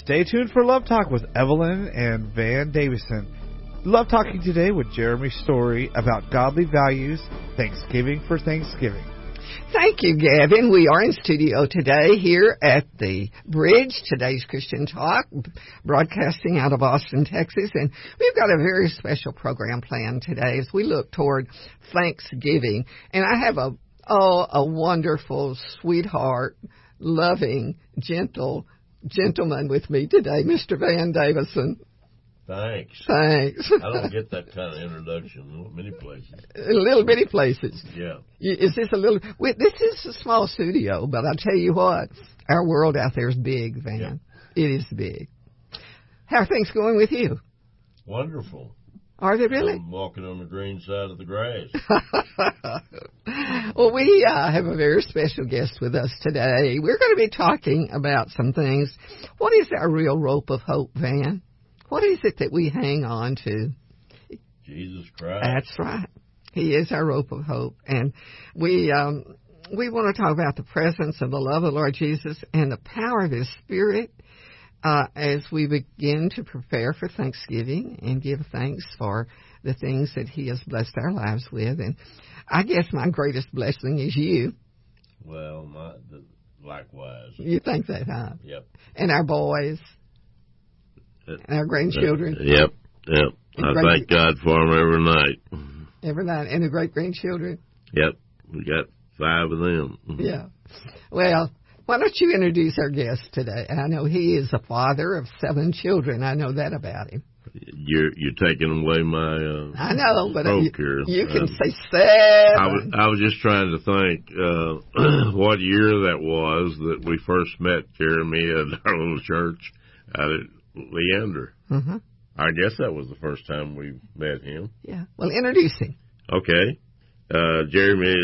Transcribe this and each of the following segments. Stay tuned for Love Talk with Evelyn and Van Davison. Love Talking today with Jeremy Story about godly values, Thanksgiving for Thanksgiving. Thank you, Gavin. We are in studio today here at the Bridge, today's Christian Talk, broadcasting out of Austin, Texas. And we've got a very special program planned today as we look toward Thanksgiving. And I have a wonderful, sweetheart, loving, gentle gentleman with me today, Mr. Van Davison. Thanks. I don't get that kind of introduction in little bitty places. Yeah. Is this a little? This is a small studio, but I'll tell you what, our world out there is big, Van. Yeah. It is big. How are things going with you? Wonderful. Are they really? I'm walking on the green side of the grass. Well, we have a very special guest with us today. We're going to be talking about some things. What is our real rope of hope, Van? What is it that we hang on to? Jesus Christ. That's right. He is our rope of hope. And we want to talk about the presence of the love of the Lord Jesus and the power of His Spirit as we begin to prepare for Thanksgiving and give thanks for the things that He has blessed our lives with. And I guess my greatest blessing is you. Well, likewise. You think that, huh? Yep. And our boys. And our grandchildren. Yep. I thank God for them every night. Every night. And the great-grandchildren. Yep. We got 5 of them. Yeah. Well, why don't you introduce our guest today? I know he is the father of 7 children. I know that about him. You're taking away my I know, but you can say 7. I was just trying to think what year that was that we first met Jeremy at our little church out at Leander. Mm-hmm. I guess that was the first time we met him. Yeah. Well, introduce him. Okay. Jeremy,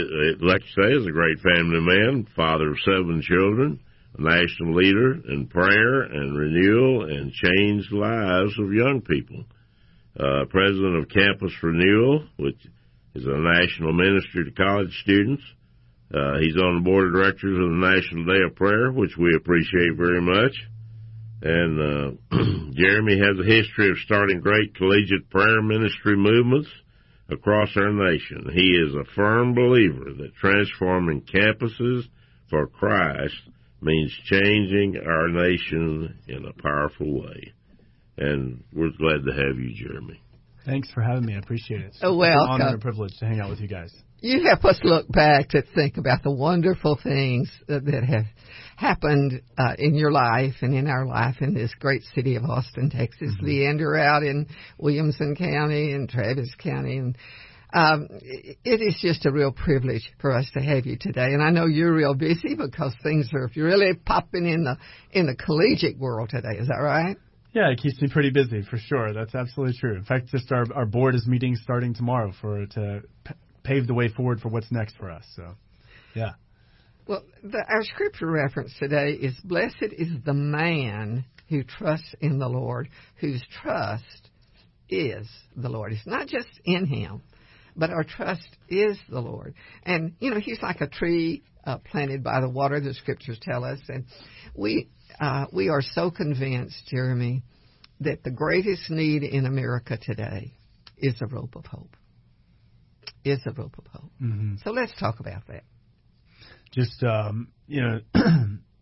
like you say, is a great family man, father of 7 children, a national leader in prayer and renewal and changed lives of young people. President of Campus Renewal, which is a national ministry to college students. He's on the board of directors of the National Day of Prayer, which we appreciate very much. And Jeremy has a history of starting great collegiate prayer ministry movements across our nation. He is a firm believer that transforming campuses for Christ means changing our nation in a powerful way. And we're glad to have you, Jeremy. Thanks for having me. I appreciate it. It's an honor and a privilege to hang out with you guys. You help us look back to think about the wonderful things that have happened in your life and in our life in this great city of Austin, Texas. Mm-hmm. Leander out in Williamson County and Travis County. And it is just a real privilege for us to have you today. And I know you're real busy because things are really popping in the collegiate world today. Is that right? Yeah, it keeps me pretty busy for sure. That's absolutely true. In fact, just our board is meeting starting tomorrow to pave the way forward for what's next for us. So, yeah. Well, our scripture reference today is, blessed is the man who trusts in the Lord, whose trust is the Lord. It's not just in him, but our trust is the Lord. And, he's like a tree planted by the water, the scriptures tell us. And we are so convinced, Jeremy, that the greatest need in America today is a rope of hope. Mm-hmm. So let's talk about that. Just,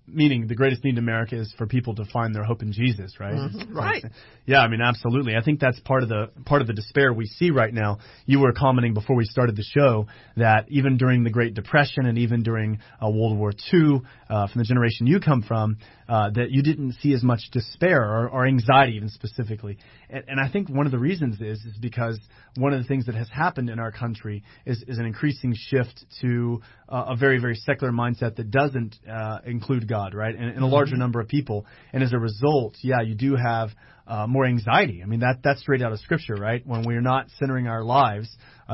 meaning the greatest need in America is for people to find their hope in Jesus, right? Mm-hmm. Right. Yeah, absolutely. I think that's part of the despair we see right now. You were commenting before we started the show that even during the Great Depression and even during World War II, from the generation you come from, that you didn't see as much despair or anxiety even specifically. And I think one of the reasons is because one of the things that has happened in our country is an increasing shift to a very, very secular mindset that doesn't include God, right? And a larger number of people. And as a result, you do have more anxiety. That's straight out of Scripture, right? When we're not centering our lives,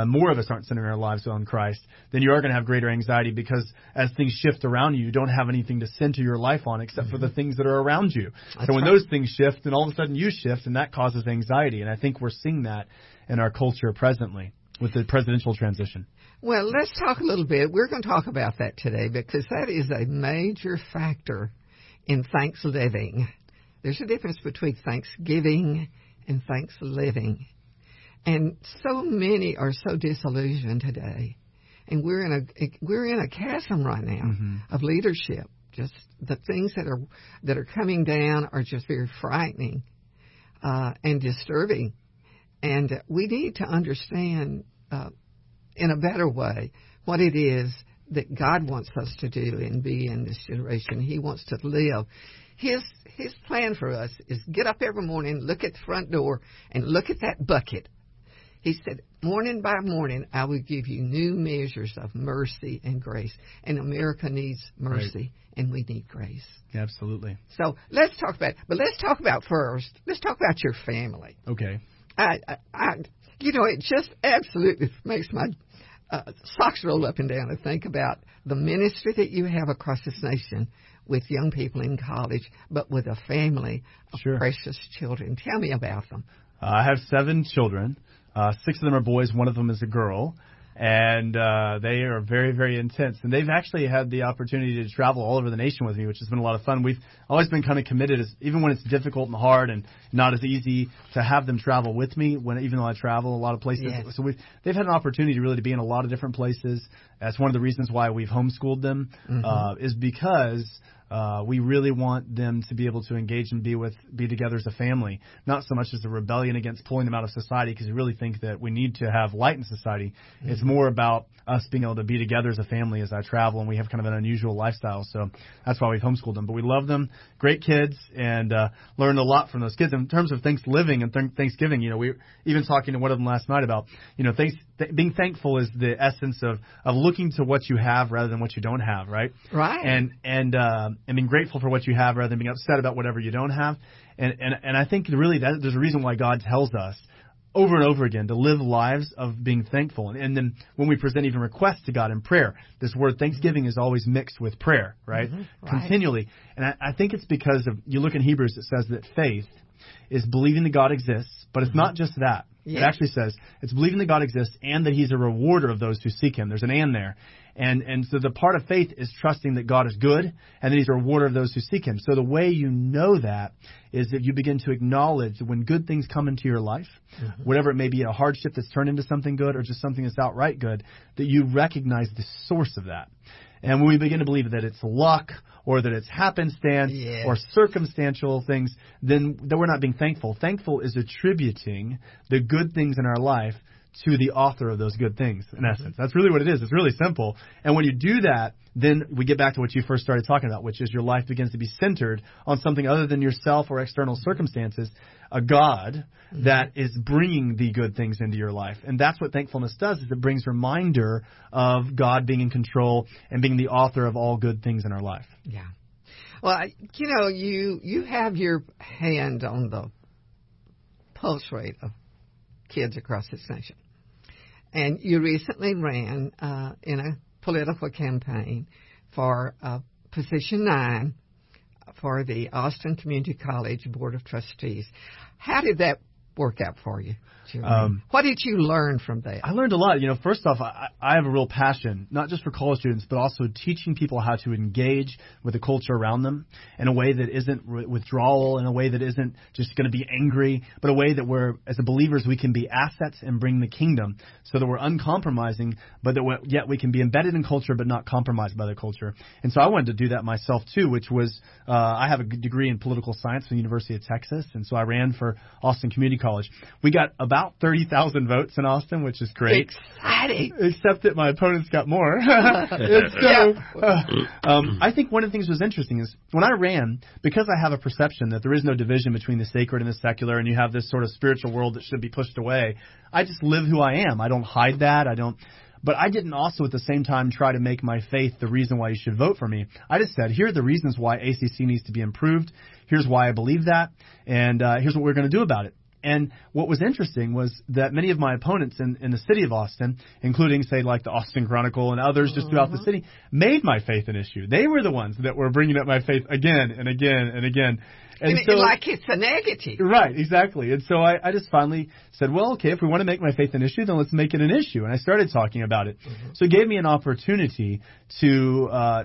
more of us aren't centering our lives on Christ, then you are going to have greater anxiety because as things shift around you don't have anything to center your life on except for the things that are around you. That's so when those things shift, then all of a sudden you shift, and that causes anxiety. And I think we're seeing that in our culture presently with the presidential transition. Well, let's talk a little bit. We're going to talk about that today because that is a major factor in Thanksgiving. There's a difference between thanksgiving and thanks living. And so many are so disillusioned today. And we're in a chasm right now mm-hmm. of leadership. Just the things that are coming down are just very frightening and disturbing. And we need to understand in a better way what it is that God wants us to do and be in this generation. He wants to live. His plan for us is get up every morning, look at the front door, and look at that bucket. He said, morning by morning, I will give you new measures of mercy and grace. And America needs mercy, right. And we need grace. Absolutely. So let's talk about it. But let's talk about your family. Okay. It just absolutely makes my socks roll up and down to think about the ministry that you have across this nation with young people in college, but with a family of sure. precious children. Tell me about them. I have 7 children. 6 of them are boys. 1 of them is a girl. And they are very, very intense. And they've actually had the opportunity to travel all over the nation with me, which has been a lot of fun. We've always been kind of committed, even when it's difficult and hard and not as easy, to have them travel with me, even though I travel a lot of places. Yes. So they've had an opportunity really to be in a lot of different places. That's one of the reasons why we've homeschooled them mm-hmm. Is because we really want them to be able to engage and be together as a family, not so much as a rebellion against pulling them out of society, because we really think that we need to have light in society. Mm-hmm. It's more about us being able to be together as a family as I travel, and we have kind of an unusual lifestyle. So that's why we've homeschooled them. But we love them, great kids, and learned a lot from those kids. In terms of Thanksgiving and Thanksgiving, we were even talking to one of them last night about, being thankful is the essence of looking to what you have rather than what you don't have, right? Right. And being grateful for what you have rather than being upset about whatever you don't have. And I think really there's a reason why God tells us over and over again to live lives of being thankful. And then when we present even requests to God in prayer, this word thanksgiving is always mixed with prayer, right? Mm-hmm, right. Continually. And I think it's because you look in Hebrews, it says that faith is believing that God exists, but it's not just that. Yes. It actually says it's believing that God exists and that he's a rewarder of those who seek him. There's an and there. And so the part of faith is trusting that God is good and that he's a rewarder of those who seek him. So the way you know that is that you begin to acknowledge that when good things come into your life, mm-hmm. whatever it may be, a hardship that's turned into something good or just something that's outright good, that you recognize the source of that. And when we begin to believe that it's luck or that it's happenstance yes. or circumstantial things, then that we're not being thankful. Thankful is attributing the good things in our life to the author of those good things, in essence. That's really what it is. It's really simple. And when you do that, then we get back to what you first started talking about, which is your life begins to be centered on something other than yourself or external circumstances, a God that is bringing the good things into your life. And that's what thankfulness does, is it brings reminder of God being in control and being the author of all good things in our life. Yeah. Well, you have your hand on the pulse rate of kids across this nation. And you recently ran in a political campaign for position 9 for the Austin Community College Board of Trustees. How did that work out for you, Jeremy? What did you learn from that? I learned a lot. First off, I have a real passion, not just for college students, but also teaching people how to engage with the culture around them in a way that isn't withdrawal, in a way that isn't just going to be angry, but a way that we're, as believers, we can be assets and bring the kingdom so that we're uncompromising, but that yet we can be embedded in culture but not compromised by the culture. And so I wanted to do that myself too, which was I have a degree in political science from the University of Texas, and so I ran for Austin Community College. We got about 30,000 votes in Austin, which is great. Exciting. Except that my opponents got more. So I think one of the things that was interesting is when I ran, because I have a perception that there is no division between the sacred and the secular, and you have this sort of spiritual world that should be pushed away, I just live who I am. I don't hide that. But I didn't also at the same time try to make my faith the reason why you should vote for me. I just said, here are the reasons why ACC needs to be improved. Here's why I believe that. And here's what we're going to do about it. And what was interesting was that many of my opponents in the city of Austin, including, say, like the Austin Chronicle and others just throughout the city, made my faith an issue. They were the ones that were bringing up my faith again and again and again. And so, like it's a negative. Right, exactly. And so I just finally said, well, okay, if we want to make my faith an issue, then let's make it an issue. And I started talking about it. Mm-hmm. So it gave me an opportunity to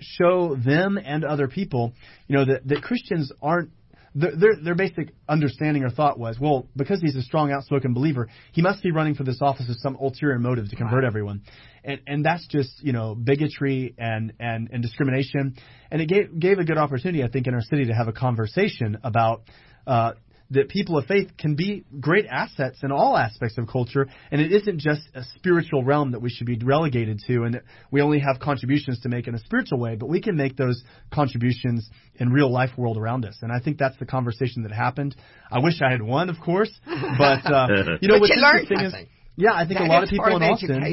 show them and other people, that Christians aren't Their basic understanding or thought was, well, because he's a strong, outspoken believer, he must be running for this office with some ulterior motive to convert everyone. And that's just, you know, bigotry and discrimination. And it gave a good opportunity, I think, in our city to have a conversation about that people of faith can be great assets in all aspects of culture, and it isn't just a spiritual realm that we should be relegated to, and that we only have contributions to make in a spiritual way, but we can make those contributions in real life world around us. And I think that's the conversation that happened. I wish I had won, of course, but you know, what's interesting is, yeah, I think a lot of people in Austin,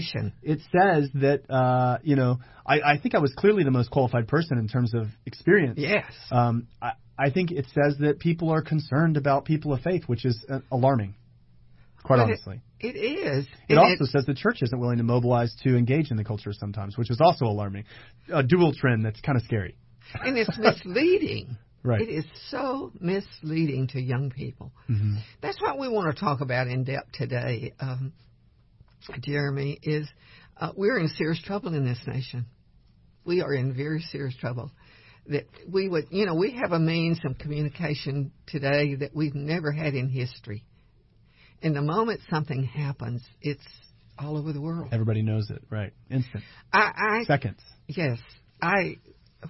it says that, you know, I think I was clearly the most qualified person in terms of experience. Yes. I think it says that people are concerned about people of faith, which is alarming, quite honestly. It is. It also says the church isn't willing to mobilize to engage in the culture sometimes, which is also alarming. A dual trend that's kind of scary. And it's misleading. Right. It is so misleading to young people. Mm-hmm. That's what we want to talk about in depth today, Jeremy, is we're in serious trouble in this nation. We are in very serious trouble. That we would, you know, we have a means of communication today that we've never had in history. And the moment something happens, it's all over the world. Everybody knows it, right? Instant. Seconds. Yes.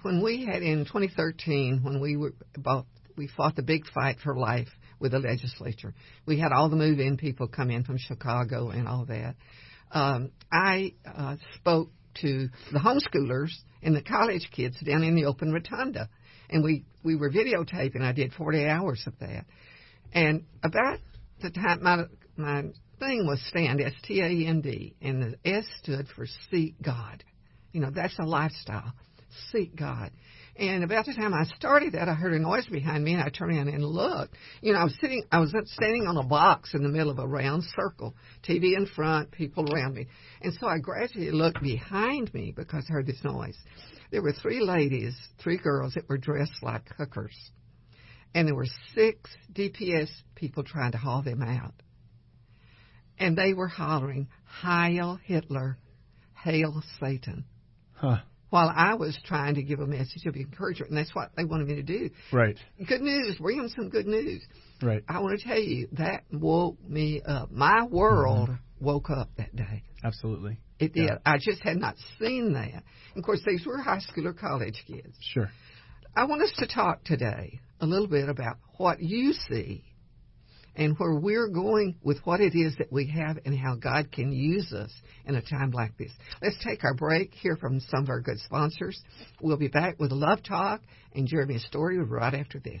When we had in 2013, when we fought the big fight for life with the legislature, we had all the move-in people come in from Chicago and all that. I spoke to the homeschoolers and the college kids down in the open rotunda. And we were videotaping. I did 40 hours of that. And about the time, my thing was STAND, S-T-A-N-D, and the S stood for seek God. You know, that's a lifestyle, seek God. And about the time I started that, I heard a noise behind me, and I turned around and looked. You know, I was standing on a box in the middle of a round circle, TV in front, people around me. And so I gradually looked behind me because I heard this noise. There were three girls that were dressed like hookers. And there were 6 DPS people trying to haul them out. And they were hollering, "Heil Hitler, Hail Satan." Huh. While I was trying to give a message of encouragement, and that's what they wanted me to do. Right. Good news. Bring them some good news. Right. I want to tell you, that woke me up. My world woke up that day. Absolutely. It did. Yeah. I just had not seen that. Of course, these were high school or college kids. Sure. I want us to talk today a little bit about what you see and where we're going with what it is that we have and how God can use us in a time like this. Let's take our break, hear from some of our good sponsors. We'll be back with Love Talk and Jeremy's Story right after this.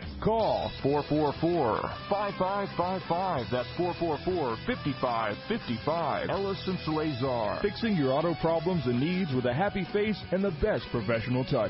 Call 444-5555. That's 444-5555. Ellison Salazar, fixing your auto problems and needs with a happy face and the best professional touch.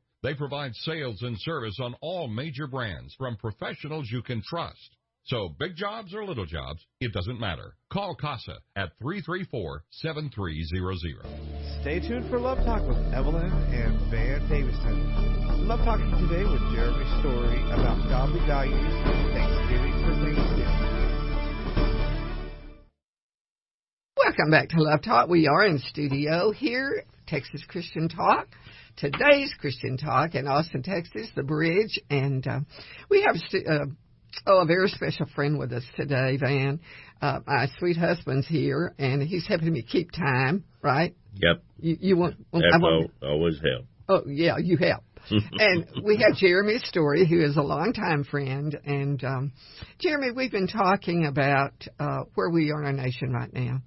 They provide sales and service on all major brands from professionals you can trust. So big jobs or little jobs, it doesn't matter. Call CASA at 334-7300. Stay tuned for Love Talk with Evelyn and Van Davison. Love Talk today with Jeremy Story about godly values and Thanksgiving for Thanksgiving. Welcome back to Love Talk. We are in studio here, Texas Christian Talk. Today's Christian Talk in Austin, Texas, The Bridge, and we have a very special friend with us today, Van. My sweet husband's here, and he's helping me keep time, right? Yep. You want always help. Oh, yeah, you help. And we have Jeremy Story, who is a longtime friend, and Jeremy, we've been talking about where we are in our nation right now.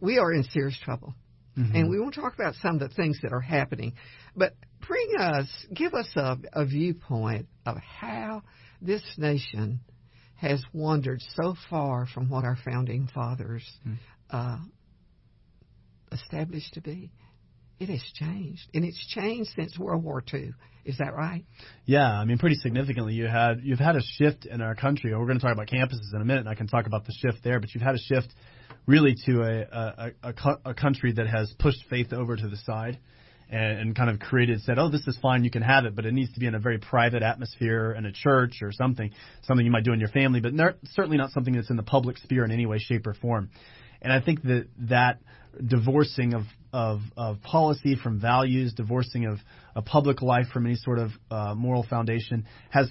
We are in serious trouble. Mm-hmm. And we won't talk about some of the things that are happening, but give us a viewpoint of how this nation has wandered so far from what our founding fathers established to be. It has changed, and it's changed since World War II. Is that right? Yeah, I mean, pretty significantly. You've had a shift in our country. We're going to talk about campuses in a minute, and I can talk about the shift there. But you've had a shift, really, to a country that has pushed faith over to the side, and kind of said, oh, this is fine, you can have it, but it needs to be in a very private atmosphere, in a church or something you might do in your family, but certainly not something that's in the public sphere in any way, shape, or form. And I think that divorcing of policy from values, divorcing of a public life from any sort of moral foundation has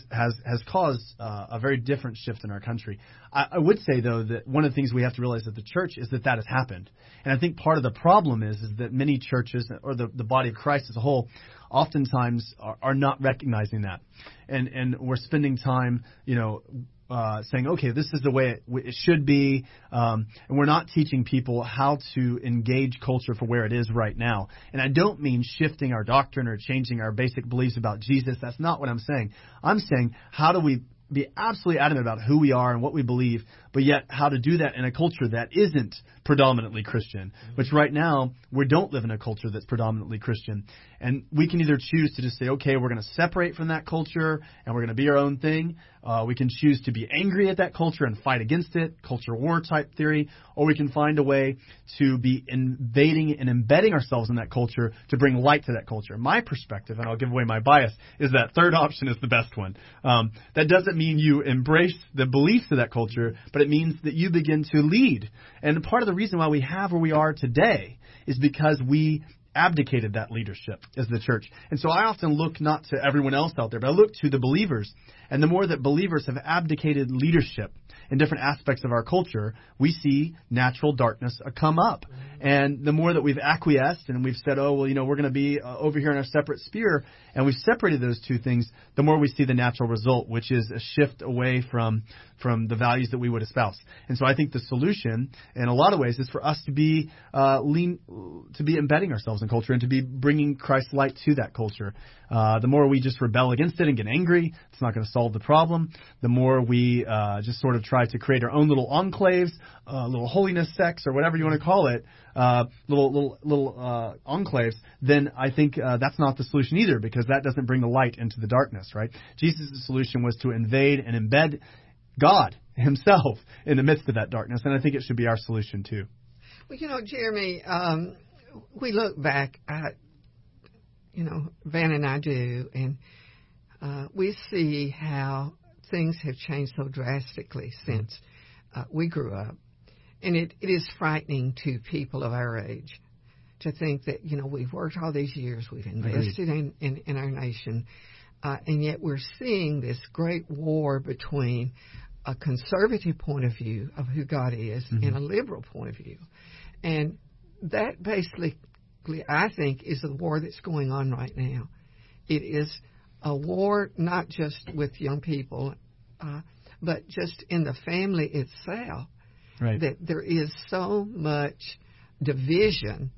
caused a very different shift in our country. I would say, though, that one of the things we have to realize at the church is that has happened. And I think part of the problem is that many churches, or the body of Christ as a whole, oftentimes are not recognizing that. And we're spending time, saying, okay, this is the way it should be, and we're not teaching people how to engage culture for where it is right now. And I don't mean shifting our doctrine or changing our basic beliefs about Jesus. That's not what I'm saying. I'm saying, how do we be absolutely adamant about who we are and what we believe, but yet how to do that in a culture that isn't predominantly Christian, which right now we don't live in a culture that's predominantly Christian. And we can either choose to just say, okay, we're going to separate from that culture and we're going to be our own thing. We can choose to be angry at that culture and fight against it, culture war type theory, or we can find a way to be invading and embedding ourselves in that culture to bring light to that culture. My perspective, and I'll give away my bias, is that third option is the best one. That doesn't mean you embrace the beliefs of that culture, but it means that you begin to lead. And part of the reason why we have where we are today is because we abdicated that leadership as the church. And so I often look not to everyone else out there, but I look to the believers. And the more that believers have abdicated leadership in different aspects of our culture, we see natural darkness come up. And the more that we've acquiesced and we've said, oh, well, we're going to be over here in our separate sphere, and we've separated those two things, the more we see the natural result, which is a shift away from the values that we would espouse. And so I think the solution, in a lot of ways, is for us to be embedding ourselves in culture and to be bringing Christ's light to that culture. The more we just rebel against it and get angry, it's not going to solve the problem. The more we just sort of try to create our own little enclaves, little holiness sects, or whatever you want to call it, little enclaves, then I think that's not the solution either, because that doesn't bring the light into the darkness, right? Jesus' solution was to invade and embed God himself in the midst of that darkness, and I think it should be our solution too. Well, Jeremy, we look back at, Van and I do, and we see how things have changed so drastically since we grew up. And it is frightening to people of our age to think that, we've worked all these years, we've invested in our nation, and yet we're seeing this great war between a conservative point of view of who God is and a liberal point of view. And that basically, I think, is the war that's going on right now. It is a war not just with young people, but just in the family itself. Right. That there is so much division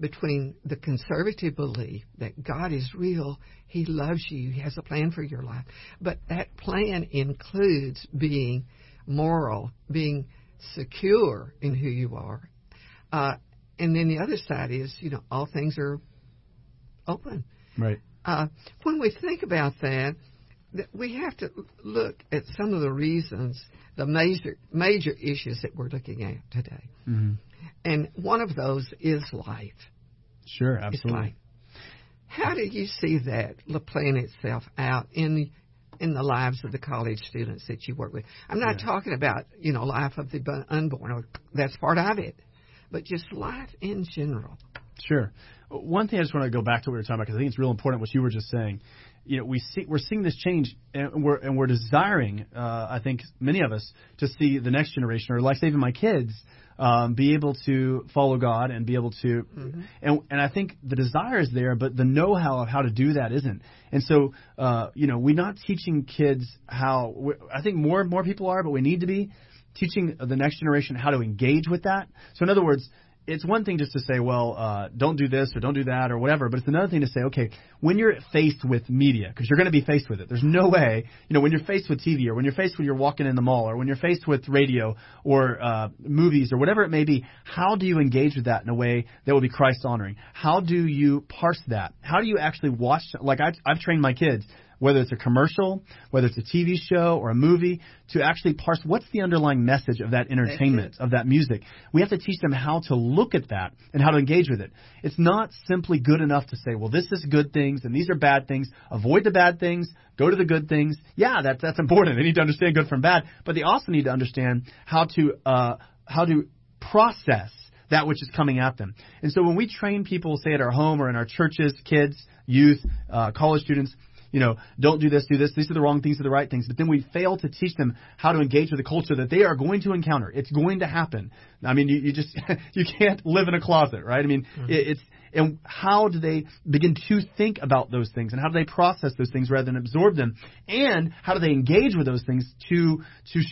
between the conservative belief that God is real, He loves you, He has a plan for your life. But that plan includes being moral, being secure in who you are. And then the other side is, you know, all things are open. Right. When we think about that, we have to look at some of the reasons, the major issues that we're looking at today. Mm-hmm. And one of those is life. Sure, absolutely. Life. How do you see that playing itself out in the lives of the college students that you work with? I'm not talking about, you know, life of the unborn. That's part of it. But just life in general. Sure. One thing I just want to go back to what we were talking about, because I think it's real important what you were just saying. You know, we're seeing this change, and we're desiring, I think, many of us, to see the next generation, or like saving my kids, be able to follow God and be able to, mm-hmm. and I think the desire is there, but the know-how of how to do that isn't. And so, you know, we're not teaching kids how. I think more and more people are, but we need to be teaching the next generation how to engage with that. So, in other words, it's one thing just to say, well, don't do this or don't do that or whatever. But it's another thing to say, okay, when you're faced with media, because you're going to be faced with it. There's no way, you know, when you're faced with TV or when you're faced when you're walking in the mall or when you're faced with radio or movies or whatever it may be, how do you engage with that in a way that will be Christ-honoring? How do you parse that? How do you actually watch? Like I've trained my kids, whether it's a commercial, whether it's a TV show or a movie, to actually parse what's the underlying message of that entertainment, of that music. We have to teach them how to look at that and how to engage with it. It's not simply good enough to say, well, this is good things and these are bad things. Avoid the bad things. Go to the good things. Yeah, that's important. They need to understand good from bad. But they also need to understand how to process that which is coming at them. And so when we train people, say, at our home or in our churches, kids, youth, college students, you know, don't do this, these are the wrong things, these are the right things. But then we fail to teach them how to engage with the culture that they are going to encounter. It's going to happen. I mean, you just you can't live in a closet, right? I mean, mm-hmm. And how do they begin to think about those things, and how do they process those things rather than absorb them, and how do they engage with those things to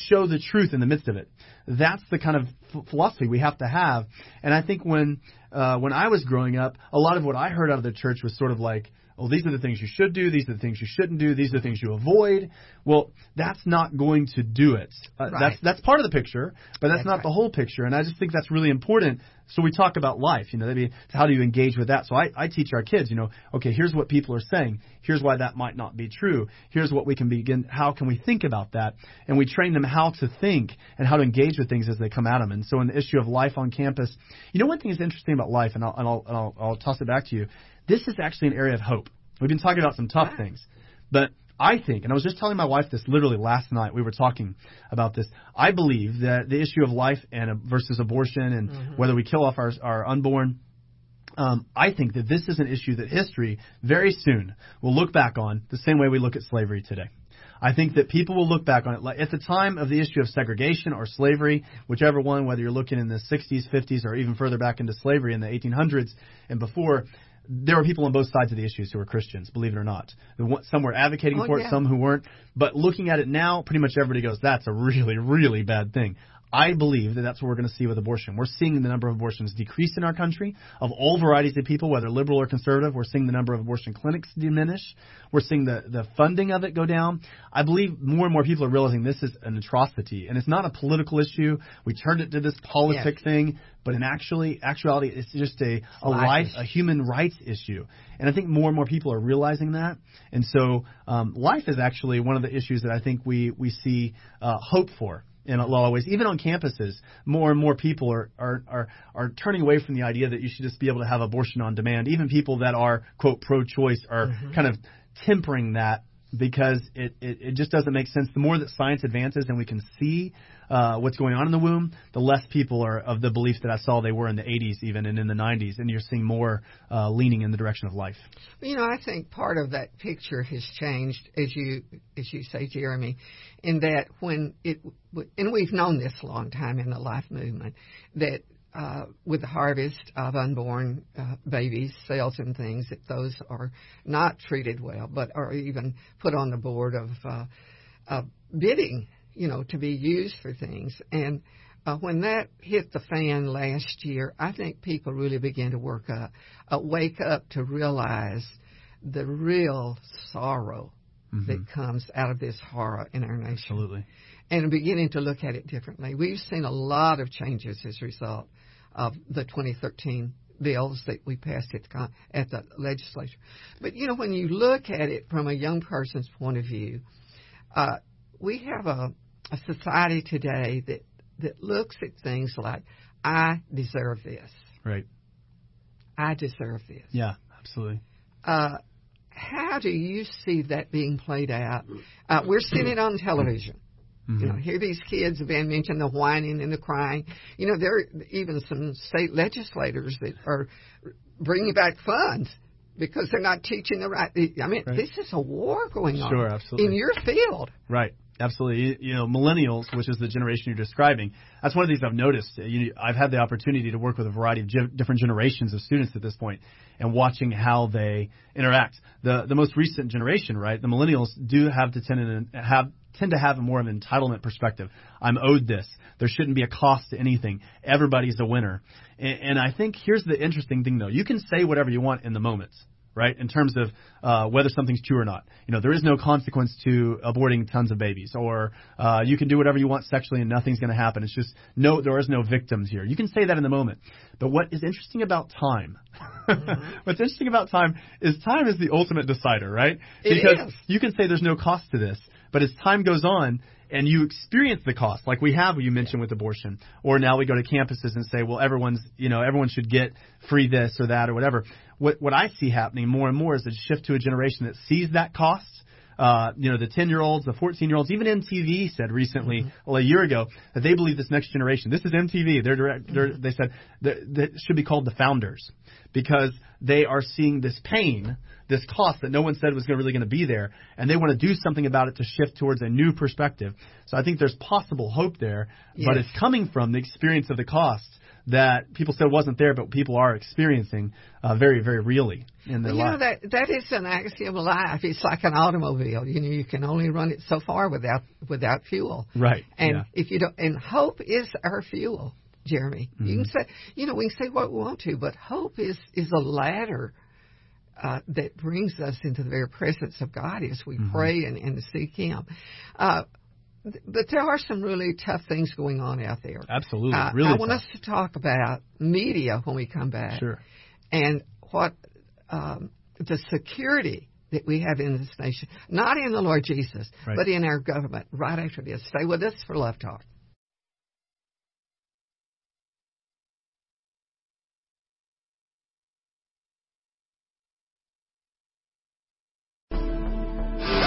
show the truth in the midst of it? That's the kind of philosophy we have to have. And I think when I was growing up, a lot of what I heard out of the church was sort of like, well, these are the things you should do. These are the things you shouldn't do. These are the things you avoid. Well, that's not going to do it. Right. That's part of the picture, but that's not right. The whole picture. And I just think that's really important. So we talk about life, you know, how do you engage with that? So I teach our kids, you know, okay, here's what people are saying. Here's why that might not be true. Here's what we can begin. How can we think about that? And we train them how to think and how to engage with things as they come at them. And so in the issue of life on campus, you know, one thing that's interesting about life, and I'll toss it back to you. This is actually an area of hope. We've been talking about some tough things, but I think, and I was just telling my wife this literally last night, we were talking about this. I believe that the issue of life and versus abortion and mm-hmm. whether we kill off our unborn, I think that this is an issue that history very soon will look back on the same way we look at slavery today. I think that people will look back on it. Like at the time of the issue of segregation or slavery, whichever one, whether you're looking in the 60s, 50s, or even further back into slavery in the 1800s and before, there were people on both sides of the issues who were Christians, believe it or not. Some were advocating for it, some who weren't. But looking at it now, pretty much everybody goes, that's a really, really bad thing. I believe that that's what we're going to see with abortion. We're seeing the number of abortions decrease in our country of all varieties of people, whether liberal or conservative. We're seeing the number of abortion clinics diminish. We're seeing the funding of it go down. I believe more and more people are realizing this is an atrocity, and it's not a political issue. We turned it to this politic thing, but in actuality, it's just a human rights issue. And I think more and more people are realizing that. And so life is actually one of the issues that I think we see hope for. In a lot of ways, even on campuses, more and more people are turning away from the idea that you should just be able to have abortion on demand. Even people that are, quote, pro-choice are mm-hmm. kind of tempering that because it just doesn't make sense. The more that science advances and we can see what's going on in the womb, the less people are of the belief that I saw they were in the 80s even and in the 90s. And you're seeing more leaning in the direction of life. You know, I think part of that picture has changed, as you say, Jeremy, in that when it – and we've known this a long time in the life movement, that with the harvest of unborn babies, cells and things, that those are not treated well but are even put on the board of bidding, you know, to be used for things. And When that hit the fan last year, I think people really began to wake up to realize the real sorrow that comes out of this horror in our nation. Absolutely. And beginning to look at it differently. We've seen a lot of changes as a result of the 2013 bills that we passed at the legislature. But, you know, when you look at it from a young person's point of view, we have a society today that looks at things like, I deserve this. Right. I deserve this. Yeah, absolutely. How do you see that being played out? We're seeing it on television. Mm-hmm. You know, here these kids have been mentioned, the whining and the crying. You know, there are even some state legislators that are bringing back funds because they're not teaching the right. I mean, right. This is a war going on in your field. Right. Absolutely. You know, millennials, which is the generation you're describing, that's one of the things I've noticed. I've had the opportunity to work with a variety of different generations of students at this point and watching how they interact. The most recent generation, right, the millennials do have to tend to have more of an entitlement perspective. I'm owed this. There shouldn't be a cost to anything. Everybody's a winner. And I think here's the interesting thing, though. You can say whatever you want in the moments. Right, in terms of whether something's true or not. You know, there is no consequence to aborting tons of babies, or you can do whatever you want sexually and nothing's going to happen. It's just there is no victims here. You can say that in the moment. But what is interesting about time? What's interesting about time is the ultimate decider, right? Because you can say there's no cost to this, but as time goes on, and you experience the cost, like we have, you mentioned with abortion, or now we go to campuses and say, well, everyone should get free this or that or whatever. What I see happening more and more is a shift to a generation that sees that cost. The 10-year-olds, the 14-year-olds, even MTV said recently, a year ago, that they believe this next generation. This is MTV. They said that should be called the founders because they are seeing this pain, this cost that no one said was really going to be there, and they want to do something about it to shift towards a new perspective. So I think there's possible hope there, but it's coming from the experience of the cost that people said wasn't there, but people are experiencing very, very really in their life. That is an axiom of life. It's like an automobile. You know, you can only run it so far without fuel. Right. And if you don't, and hope is our fuel, Jeremy. Mm-hmm. You can say, we can say what we want to, but hope is a ladder that brings us into the very presence of God as we pray and seek Him. But there are some really tough things going on out there. Absolutely. Really I want tough. Us to talk about media when we come back. Sure. And what the security that we have in this nation, not in the Lord Jesus, but in our government right after this. Stay with us for Love Talk.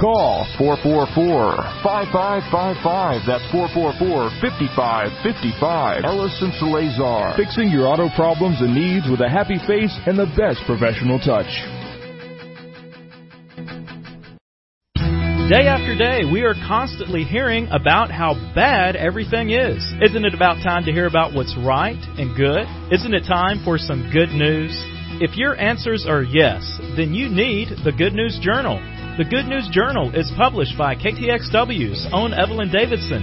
Call 444-5555. That's 444-5555. Ellison Salazar. Fixing your auto problems and needs with a happy face and the best professional touch. Day after day, we are constantly hearing about how bad everything is. Isn't it about time to hear about what's right and good? Isn't it time for some good news? If your answers are yes, then you need the Good News Journal. The Good News Journal is published by KTXW's own Evelyn Davidson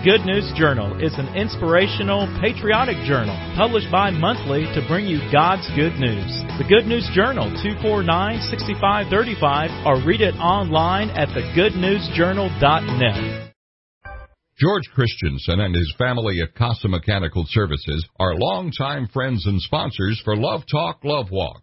The Good News Journal is an inspirational, patriotic journal published bi-monthly to bring you God's good news. The Good News Journal, 249-6535, or read it online at thegoodnewsjournal.net. George Christensen and his family at CASA Mechanical Services are longtime friends and sponsors for Love Talk, Love Walk.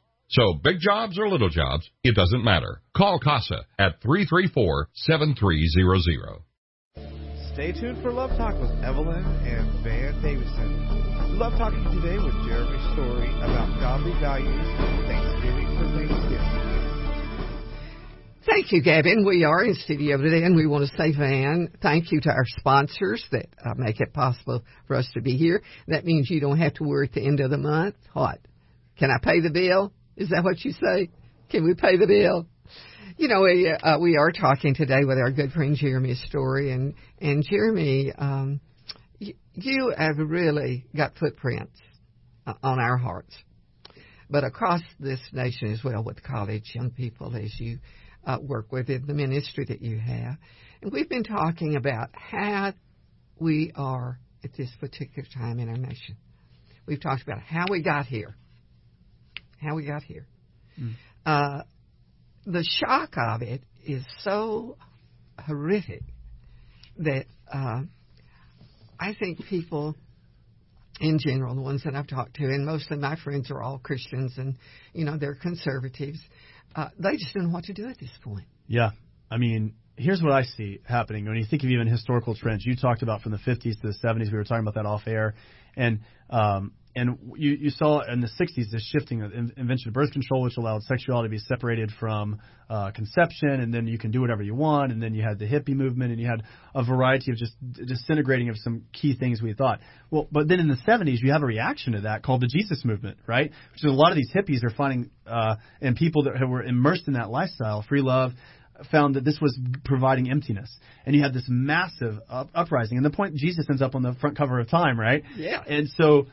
So big jobs or little jobs, it doesn't matter. Call CASA at 334-7300. Stay tuned for Love Talk with Evelyn and Van Davidson. Love Talking Today with Jeremy Story about godly values, Thanksgiving for Thanksgiving. Thank you, Gavin. We are in studio today, and we want to say, Van, thank you to our sponsors that make it possible for us to be here. That means you don't have to worry at the end of the month. What? Can I pay the bill? Is that what you say? Can we pay the bill? You know, we are talking today with our good friend Jeremy Story, and Jeremy, you have really got footprints on our hearts, but across this nation as well with college young people as you work with in the ministry that you have. And we've been talking about how we are at this particular time in our nation. We've talked about how we got here. The shock of it is so horrific that I think people in general, the ones that I've talked to, and mostly my friends are all Christians and, you know, they're conservatives, they just don't know what to do at this point. Yeah. I mean, here's what I see happening. When you think of even historical trends, you talked about from the 50s to the 70s, we were talking about that off air, And you saw in the 60s this shifting of invention of birth control, which allowed sexuality to be separated from conception, and then you can do whatever you want, and then you had the hippie movement, and you had a variety of just disintegrating of some key things we thought. Well, but then in the 70s, you have a reaction to that called the Jesus movement, right? Which is a lot of these hippies are finding, and people that were immersed in that lifestyle, free love, found that this was providing emptiness. And you had this massive uprising. And the point, Jesus ends up on the front cover of Time, right? Yeah. And so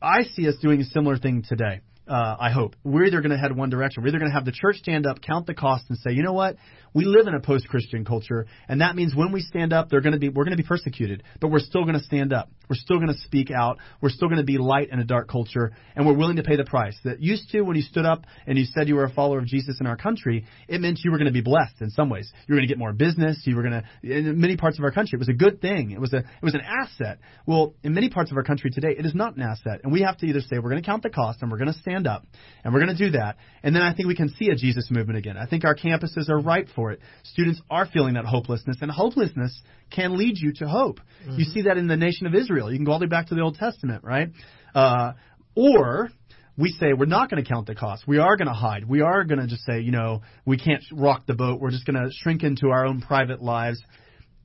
I see us doing a similar thing today, I hope. We're either going to head one direction. We're either going to have the church stand up, count the cost, and say, you know what? We live in a post-Christian culture, and that means when we stand up, we're going to be persecuted, but we're still going to stand up. We're still going to speak out. We're still going to be light in a dark culture, and we're willing to pay the price. That used to, when you stood up and you said you were a follower of Jesus in our country, it meant you were going to be blessed in some ways. You were going to get more business. You were going to – in many parts of our country, it was a good thing. It was an asset. Well, in many parts of our country today, it is not an asset, and we have to either say we're going to count the cost and we're going to stand up, and we're going to do that, and then I think we can see a Jesus movement again. I think our campuses are ripe for it. Students are feeling that hopelessness, and hopelessness can lead you to hope. Mm-hmm. You see that in the nation of Israel. You can go all the way back to the Old Testament, right? Or we say we're not going to count the cost. We are going to hide. We are going to just say, you know, we can't rock the boat. We're just going to shrink into our own private lives.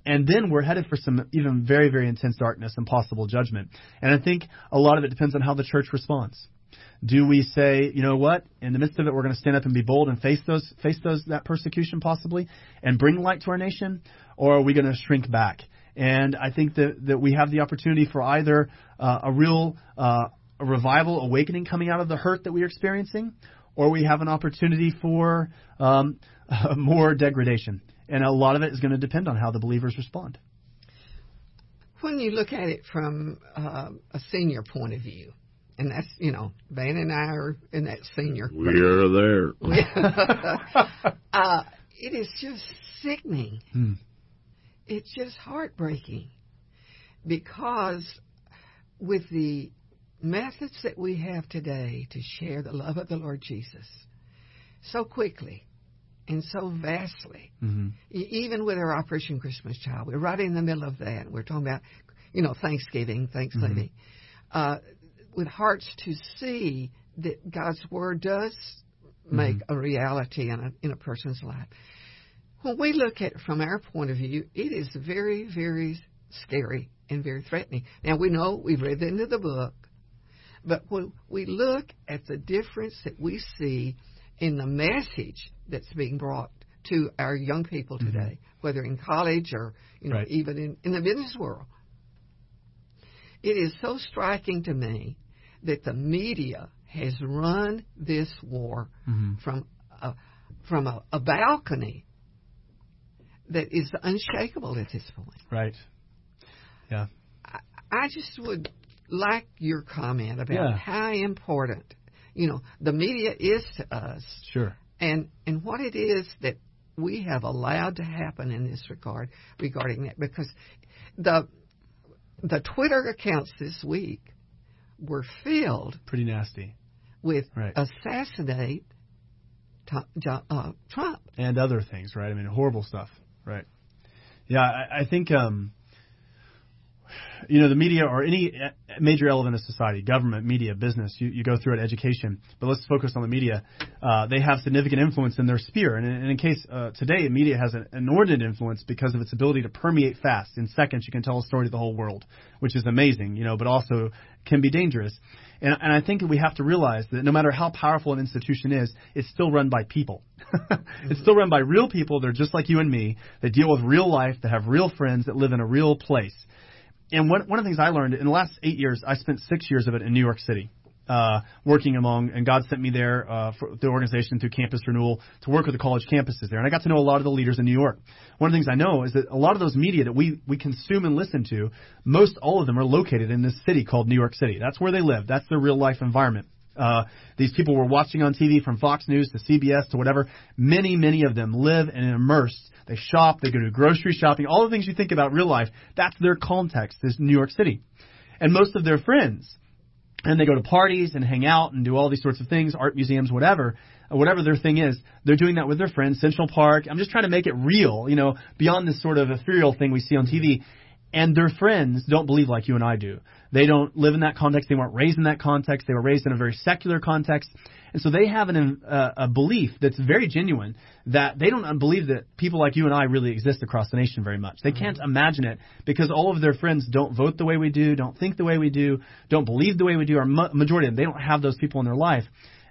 And then we're headed for some even very, very intense darkness and possible judgment. And I think a lot of it depends on how the church responds. Do we say, you know what, in the midst of it, we're going to stand up and be bold and face that persecution possibly and bring light to our nation? Or are we going to shrink back? And I think that we have the opportunity for either a real a revival awakening coming out of the hurt that we are experiencing, or we have an opportunity for more degradation. And a lot of it is going to depend on how the believers respond. When you look at it from a senior point of view, and that's, you know, Van and I are in that senior. We are there. It is just sickening. Hmm. It's just heartbreaking because with the methods that we have today to share the love of the Lord Jesus so quickly and so vastly, mm-hmm. even with our Operation Christmas Child, we're right in the middle of that. We're talking about, you know, Thanksgiving, mm-hmm. With hearts to see that God's Word does make mm-hmm. a reality in a person's life. When we look at it from our point of view, it is very, very scary and very threatening. Now, we know we've read the end of the book, but when we look at the difference that we see in the message that's being brought to our young people today, mm-hmm. whether in college or, you know, right. even in the business world, it is so striking to me that the media has run this war from a balcony that is unshakable at this point. Right. Yeah. I just would like your comment about how important, you know, the media is to us. Sure. And what it is that we have allowed to happen in this regard regarding that, because the Twitter accounts this week were filled pretty nasty with assassinate Trump and other things, right? I mean, horrible stuff, right? Yeah, I think you know, the media or any major element of society, government, media, business, you go through it, education, but let's focus on the media. They have significant influence in their sphere. And in case today, media has an inordinate influence because of its ability to permeate fast. In seconds, you can tell a story to the whole world, which is amazing, you know, but also can be dangerous. And I think we have to realize that no matter how powerful an institution is, it's still run by people. It's still run by real people. They're just like you and me. They deal with real life. They have real friends that live in a real place. And one of the things I learned in the last 8 years, I spent 6 years of it in New York City, working among, and God sent me there for the organization through Campus Renewal to work with the college campuses there. And I got to know a lot of the leaders in New York. One of the things I know is that a lot of those media that we consume and listen to, most all of them are located in this city called New York City. That's where they live. That's their real life environment. These people were watching on TV from Fox News to CBS to whatever. Many, many of them live and immersed. They shop, they go to grocery shopping, all the things you think about real life, that's their context, is New York City. And most of their friends, and they go to parties and hang out and do all these sorts of things, art museums, whatever their thing is, they're doing that with their friends, Central Park. I'm just trying to make it real, you know, beyond this sort of ethereal thing we see on TV. And their friends don't believe like you and I do. They don't live in that context. They weren't raised in that context. They were raised in a very secular context. And so they have a belief that's very genuine, that they don't believe that people like you and I really exist across the nation very much. They can't imagine it because all of their friends don't vote the way we do, don't think the way we do, don't believe the way we do. Our majority of them, they don't have those people in their life.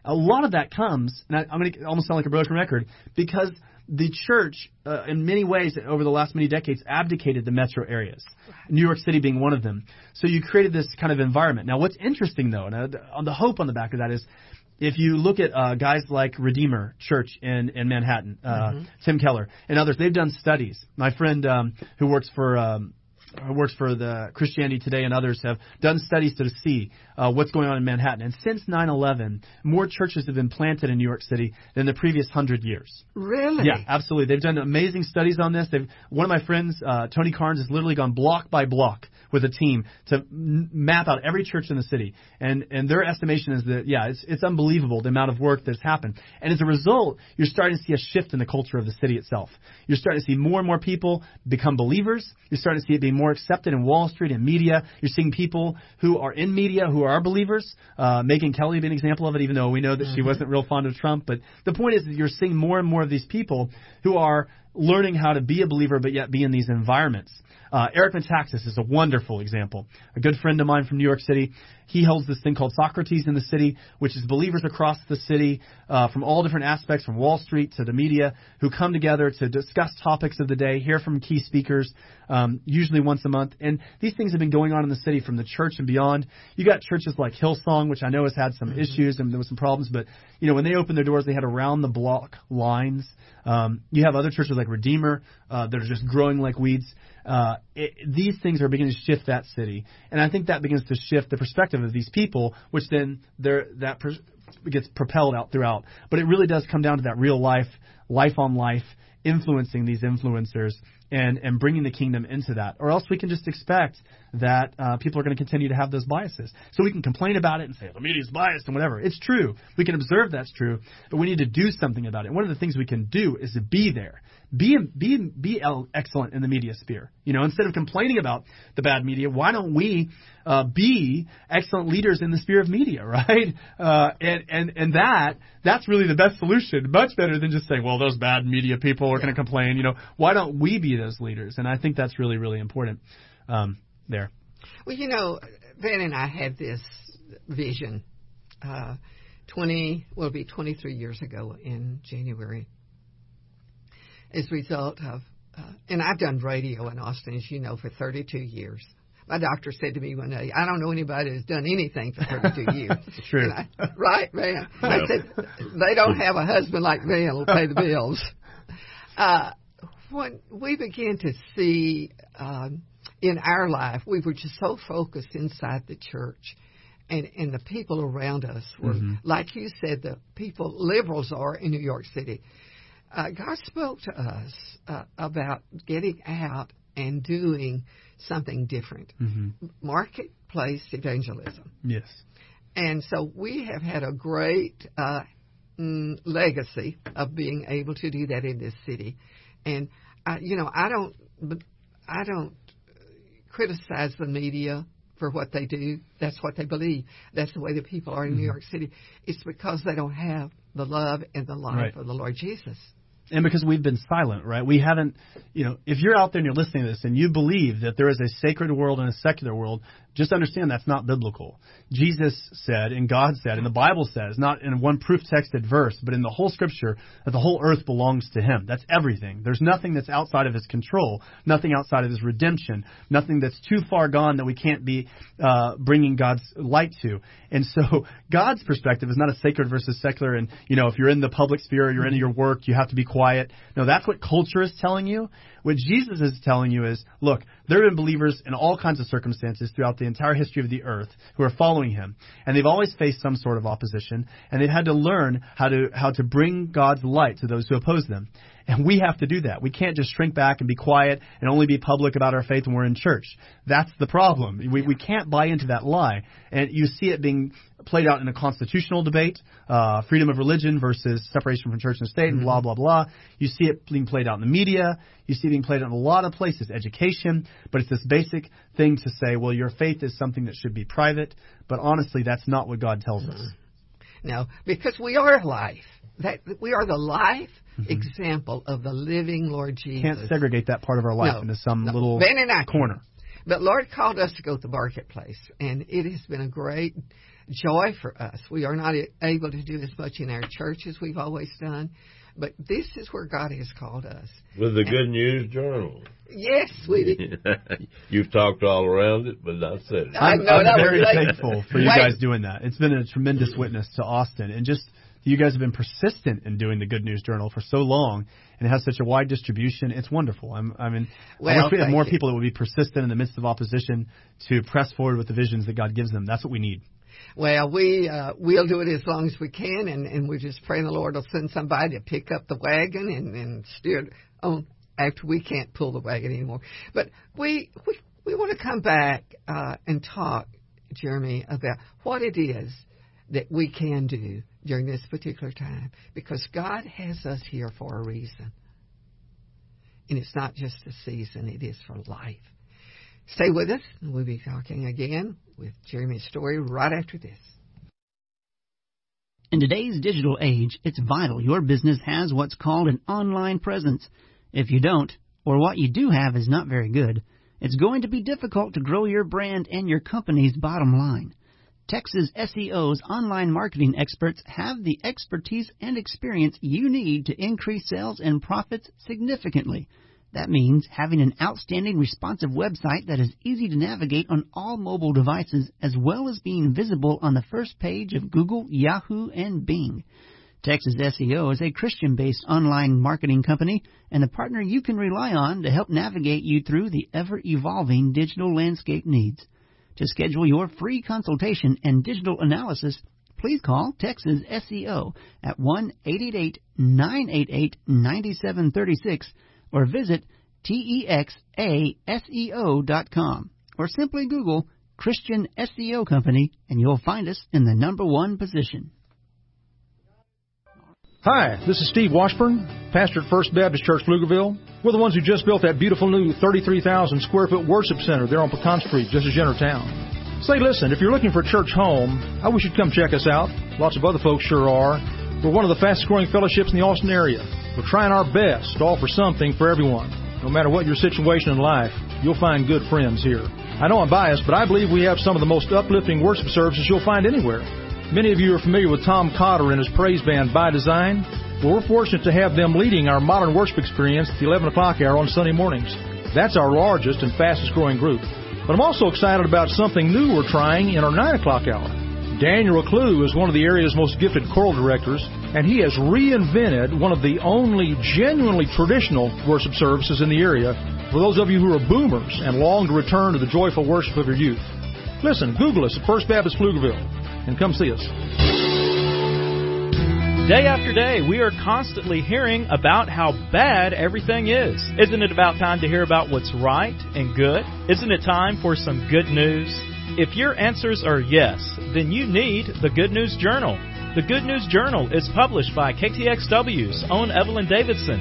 A lot of that comes, and I'm going to almost sound like a broken record, because the church, in many ways, over the last many decades, abdicated the metro areas, New York City being one of them. So you created this kind of environment. Now, what's interesting, though, and on the hope on the back of that is, if you look at guys like Redeemer Church in Manhattan, Tim Keller and others, they've done studies. My friend who works for the Christianity Today and others have done studies to see what's going on in Manhattan. And since 9/11, more churches have been planted in New York City than the previous 100 years. Really? Yeah, absolutely. They've done amazing studies on this. One of my friends, Tony Carnes, has literally gone block by block with a team to map out every church in the city. And their estimation is that, it's unbelievable the amount of work that's happened. And as a result, you're starting to see a shift in the culture of the city itself. You're starting to see more and more people become believers. You're starting to see it being more accepted in Wall Street and media. You're seeing people who are in media who are believers. Megyn Kelly being an example of it, even though we know that she wasn't real fond of Trump. But the point is that you're seeing more and more of these people who are learning how to be a believer but yet be in these environments. Eric Metaxas is a wonderful example. A good friend of mine from New York City. He holds this thing called Socrates in the City, which is believers across the city from all different aspects, from Wall Street to the media, who come together to discuss topics of the day, hear from key speakers, usually once a month. And these things have been going on in the city from the church and beyond. You got churches like Hillsong, which I know has had some issues and there was some problems, but you know, when they opened their doors, they had around the block lines. You have other churches like Redeemer that are just growing like weeds. These things are beginning to shift that city. And I think that begins to shift the perspective of these people, which then gets propelled out throughout. But it really does come down to that real life on life, influencing these influencers and bringing the kingdom into that. Or else we can just expect that people are going to continue to have those biases. So we can complain about it and say, the media's biased and whatever. It's true. We can observe that's true, but we need to do something about it. One of the things we can do is to be there. Be excellent in the media sphere. You know, instead of complaining about the bad media, why don't we be excellent leaders in the sphere of media, right? And that's really the best solution, much better than just saying, well, those bad media people are going to complain. You know, why don't we be those leaders? And I think that's really, really important there. Well, you know, Van and I had this vision 23 years ago in January. As a result of, and I've done radio in Austin, as you know, for 32 years. My doctor said to me one day, I don't know anybody that's done anything for 32 years. It's true. Right, man. Yeah. I said, they don't have a husband like me that'll pay the bills. When we began to see in our life, we were just so focused inside the church. And the people around us were, like you said, the people liberals are in New York City. God spoke to us about getting out and doing something different. Marketplace evangelism. Yes. And so we have had a great legacy of being able to do that in this city. And, I don't criticize the media for what they do. That's what they believe. That's the way the people are in New York City. It's because they don't have the love and the life of the Lord Jesus. And because we've been silent, right? We haven't, if you're out there and you're listening to this and you believe that there is a sacred world and a secular world, just understand that's not biblical. Jesus said, and God said, and the Bible says, not in one proof texted verse, but in the whole Scripture, that the whole earth belongs to Him. That's everything. There's nothing that's outside of His control, nothing outside of His redemption, nothing that's too far gone that we can't be bringing God's light to. And so God's perspective is not a sacred versus secular. And, if you're in the public sphere, you're in your work, you have to be quiet. No, that's what culture is telling you. What Jesus is telling you is, look, there have been believers in all kinds of circumstances throughout the entire history of the earth who are following Him, and they've always faced some sort of opposition, and they've had to learn how to bring God's light to those who oppose them. And we have to do that. We can't just shrink back and be quiet and only be public about our faith when we're in church. That's the problem. We can't buy into that lie. And you see it being played out in a constitutional debate, freedom of religion versus separation from church and state and blah, blah, blah. You see it being played out in the media. You see it being played out in a lot of places, education. But it's this basic thing to say, well, your faith is something that should be private. But honestly, that's not what God tells us. No, because we are life. That we are the life example of the living Lord Jesus. Can't segregate that part of our life into some little corner. But Lord called us to go to the marketplace, and it has been a great joy for us. We are not able to do as much in our church as we've always done, but this is where God has called us. With the Good News Journal. Yes, sweetie. You've talked all around it, but that's it. I'm very thankful for you guys doing that. It's been a tremendous witness to Austin, and just... You guys have been persistent in doing the Good News Journal for so long, and it has such a wide distribution. It's wonderful. I wish we had more people that would be persistent in the midst of opposition to press forward with the visions that God gives them. That's what we need. Well, we'll do it as long as we can, and we just pray the Lord will send somebody to pick up the wagon and steer it on after we can't pull the wagon anymore. But we want to come back and talk, Jeremy, about what it is that we can do during this particular time, because God has us here for a reason. And it's not just a season, it is for life. Stay with us, and we'll be talking again with Jeremy Story right after this. In today's digital age, it's vital your business has what's called an online presence. If you don't, or what you do have is not very good, it's going to be difficult to grow your brand and your company's bottom line. Texas SEO's online marketing experts have the expertise and experience you need to increase sales and profits significantly. That means having an outstanding responsive website that is easy to navigate on all mobile devices, as well as being visible on the first page of Google, Yahoo, and Bing. Texas SEO is a Christian-based online marketing company and the partner you can rely on to help navigate you through the ever-evolving digital landscape needs. To schedule your free consultation and digital analysis, please call Texas SEO at 1-888-988-9736 or visit texaseo.com or simply Google Christian SEO Company and you'll find us in the #1 position. Hi, this is Steve Washburn, pastor at First Baptist Church, Pflugerville. We're the ones who just built that beautiful new 33,000-square-foot worship center there on Pecan Street, just as Jennertown. Say, listen, if you're looking for a church home, I wish you'd come check us out. Lots of other folks sure are. We're one of the fastest-growing fellowships in the Austin area. We're trying our best to offer something for everyone. No matter what your situation in life, you'll find good friends here. I know I'm biased, but I believe we have some of the most uplifting worship services you'll find anywhere. Many of you are familiar with Tom Cotter and his praise band, By Design. Well, we're fortunate to have them leading our modern worship experience at the 11 o'clock hour on Sunday mornings. That's our largest and fastest growing group. But I'm also excited about something new we're trying in our 9 o'clock hour. Daniel Reclue is one of the area's most gifted choral directors, and he has reinvented one of the only genuinely traditional worship services in the area for those of you who are boomers and long to return to the joyful worship of your youth. Listen, Google us at First Baptist Pflugerville and come see us. Day after day, we are constantly hearing about how bad everything is. Isn't it about time to hear about what's right and good? Isn't it time for some good news? If your answers are yes, then you need the Good News Journal. The Good News Journal is published by KTXW's own Evelyn Davidson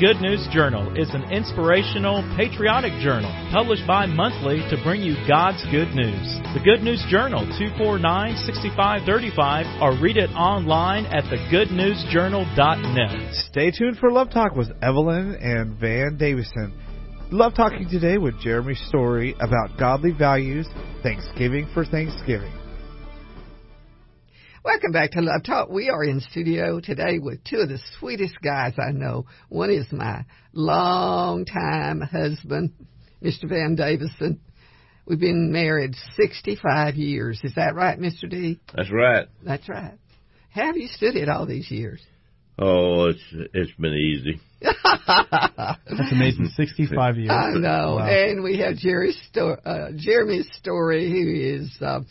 Good News Journal is an inspirational, patriotic journal published bi-monthly to bring you God's good news. The Good News Journal, 249-6535, or read it online at thegoodnewsjournal.net. Stay tuned for Love Talk with Evelyn and Van Davison. Love Talking today with Jeremy Story about godly values, Thanksgiving for Thanksgiving. Welcome back to Love Talk. We are in studio today with two of the sweetest guys I know. One is my longtime husband, Mr. Van Davison. We've been married 65 years. Is that right, Mr. D? That's right. That's right. How have you stood it all these years? Oh, it's been easy. That's amazing. 65 years. I know. Wow. And we have Jeremy's Story, who is a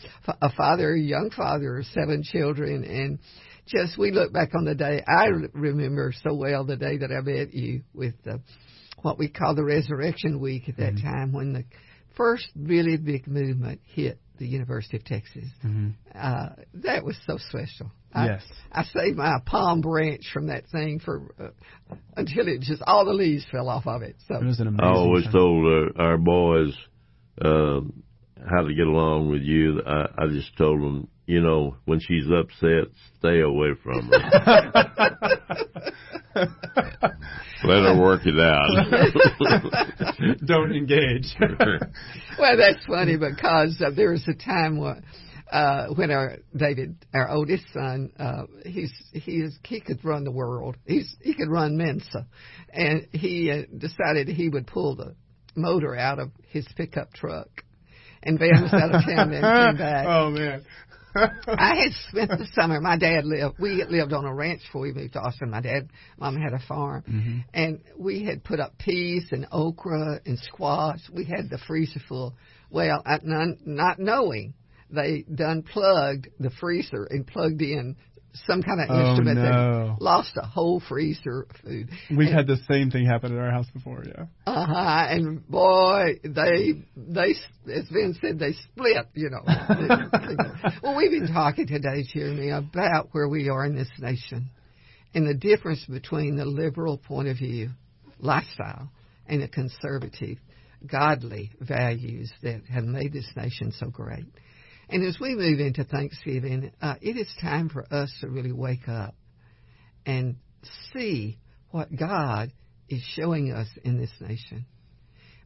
father, a young father of 7 children. And just we look back on the day, I remember so well the day that I met you with what we call the Resurrection Week at that time, when the first really big movement hit the University of Texas. That was so special. Yes. I saved my palm branch from that thing for until it just all the leaves fell off of it. So it was an amazing I always told our boys how to get along with you. I just told them, you know, when she's upset, stay away from her. Let her work it out. Don't engage. Well, that's funny because there was a time when our oldest son, he could run the world. He could run Mensa, and he decided he would pull the motor out of his pickup truck. And Van was out of town and came back. Oh man. I had spent the summer. My dad lived. We lived on a ranch before we moved to Austin. Mom had a farm, and we had put up peas and okra and squash. We had the freezer full. Well, not knowing, they unplugged the freezer and plugged in some kind of instrument that lost a whole freezer of food. We've had the same thing happen at our house before, yeah. And boy, they as Vin said, they split, you know. Well, we've been talking today, Jeremy, about where we are in this nation and the difference between the liberal point of view, lifestyle, and the conservative, godly values that have made this nation so great. And as we move into Thanksgiving, it is time for us to really wake up and see what God is showing us in this nation.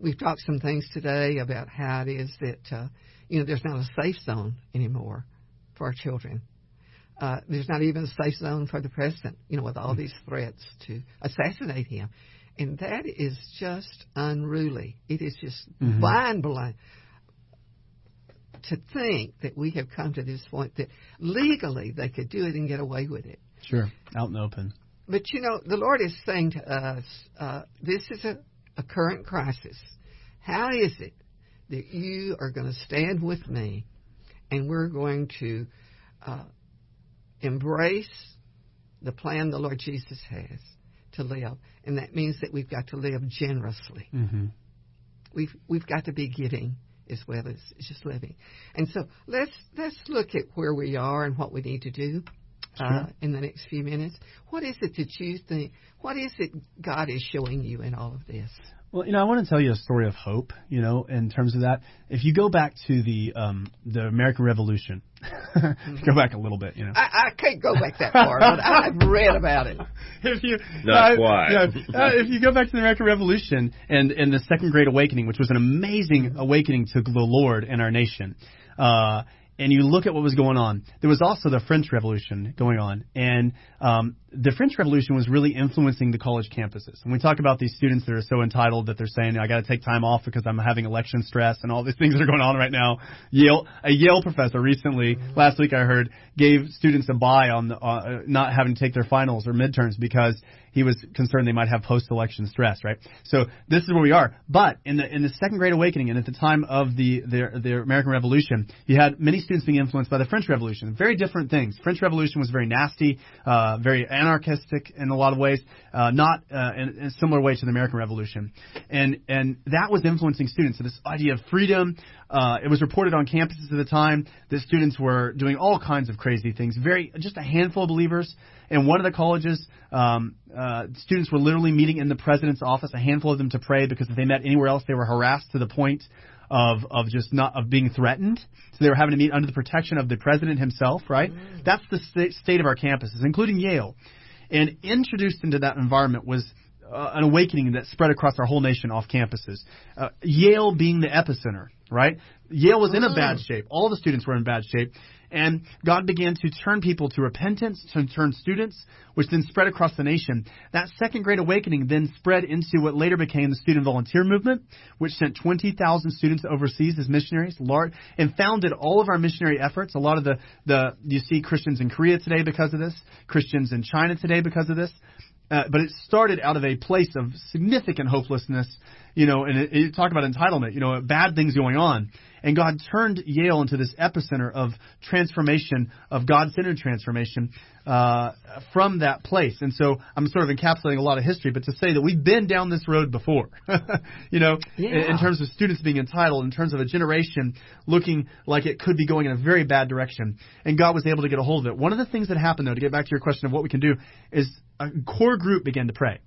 We've talked some things today about how it is that, there's not a safe zone anymore for our children. There's not even a safe zone for the president, with all these threats to assassinate him. And that is just unruly. It is just mind-blowing to think that we have come to this point that legally they could do it and get away with it. Sure, out in the open. But, the Lord is saying to us, this is a current crisis. How is it that you are going to stand with me and we're going to embrace the plan the Lord Jesus has to live? And that means that we've got to live generously. We've got to be giving as well as just living. And so let's look at where we are and what we need to do. in the next few minutes. What is it that you think, what is it God is showing you in all of this? Well, I want to tell you a story of hope, in terms of that. If you go back to the American Revolution, go back a little bit, I can't go back that far, but I've read about it. That's why. If you go back to the American Revolution and the Second Great Awakening, which was an amazing awakening to the Lord and our nation, and you look at what was going on. There was also the French Revolution going on. And the French Revolution was really influencing the college campuses. And we talk about these students that are so entitled that they're saying, I got to take time off because I'm having election stress and all these things that are going on right now. A Yale professor recently, last week I heard, gave students a buy on not having to take their finals or midterms because he was concerned they might have post-election stress, right? So this is where we are. But in the Second Great Awakening and at the time of the American Revolution, you had many students being influenced by the French Revolution. Very different things. French Revolution was very nasty, very anarchistic in a lot of ways, not in a similar way to the American Revolution. And that was influencing students. So this idea of freedom, it was reported on campuses at the time that students were doing all kinds of crazy things. Just a handful of believers. In one of the colleges, students were literally meeting in the president's office, a handful of them, to pray, because if they met anywhere else, they were harassed to the point of being threatened. So they were having to meet under the protection of the president himself, right? Mm. That's the state of our campuses, including Yale. And introduced into that environment was an awakening that spread across our whole nation off campuses. Yale being the epicenter, right? Yale was in a bad shape. All the students were in bad shape. And God began to turn people to repentance, to turn students, which then spread across the nation. That Second Great Awakening then spread into what later became the student volunteer movement, which sent 20,000 students overseas as missionaries, and founded all of our missionary efforts. A lot of you see Christians in Korea today because of this, Christians in China today because of this. But it started out of a place of significant hopelessness, and you talk about entitlement, bad things going on. And God turned Yale into this epicenter of transformation, of God-centered transformation from that place. And so I'm sort of encapsulating a lot of history, but to say that we've been down this road before, in terms of students being entitled, in terms of a generation looking like it could be going in a very bad direction. And God was able to get a hold of it. One of the things that happened, though, to get back to your question of what we can do, is a core group began to pray.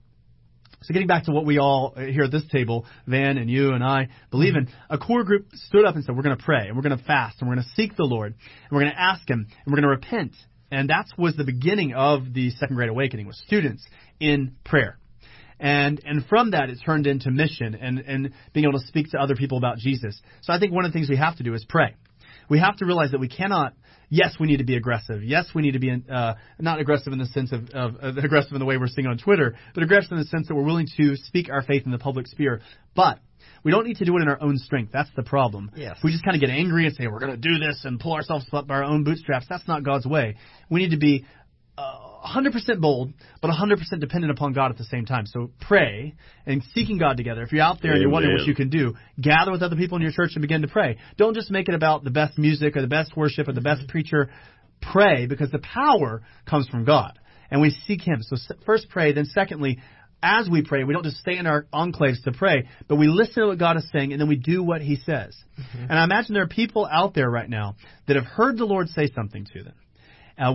So getting back to what we all here at this table, Van and you and I, believe in, a core group stood up and said, we're going to pray and we're going to fast and we're going to seek the Lord and we're going to ask Him and we're going to repent. And that was the beginning of the Second Great Awakening, with students in prayer. And from that, it turned into mission and being able to speak to other people about Jesus. So I think one of the things we have to do is pray. We have to realize that we cannot. Yes, we need to be aggressive. Yes, we need to be not aggressive in the sense of aggressive in the way we're seeing on Twitter, but aggressive in the sense that we're willing to speak our faith in the public sphere. But we don't need to do it in our own strength. That's the problem. Yes. We just kind of get angry and say, we're going to do this and pull ourselves up by our own bootstraps. That's not God's way. We need to be 100% bold, but 100% dependent upon God at the same time. So pray and seeking God together. If you're out there and you're wondering what you can do, gather with other people in your church and begin to pray. Don't just make it about the best music or the best worship or the best preacher. Pray, because the power comes from God, and we seek Him. So first pray, then secondly, as we pray, we don't just stay in our enclaves to pray, but we listen to what God is saying, and then we do what He says. Mm-hmm. And I imagine there are people out there right now that have heard the Lord say something to them,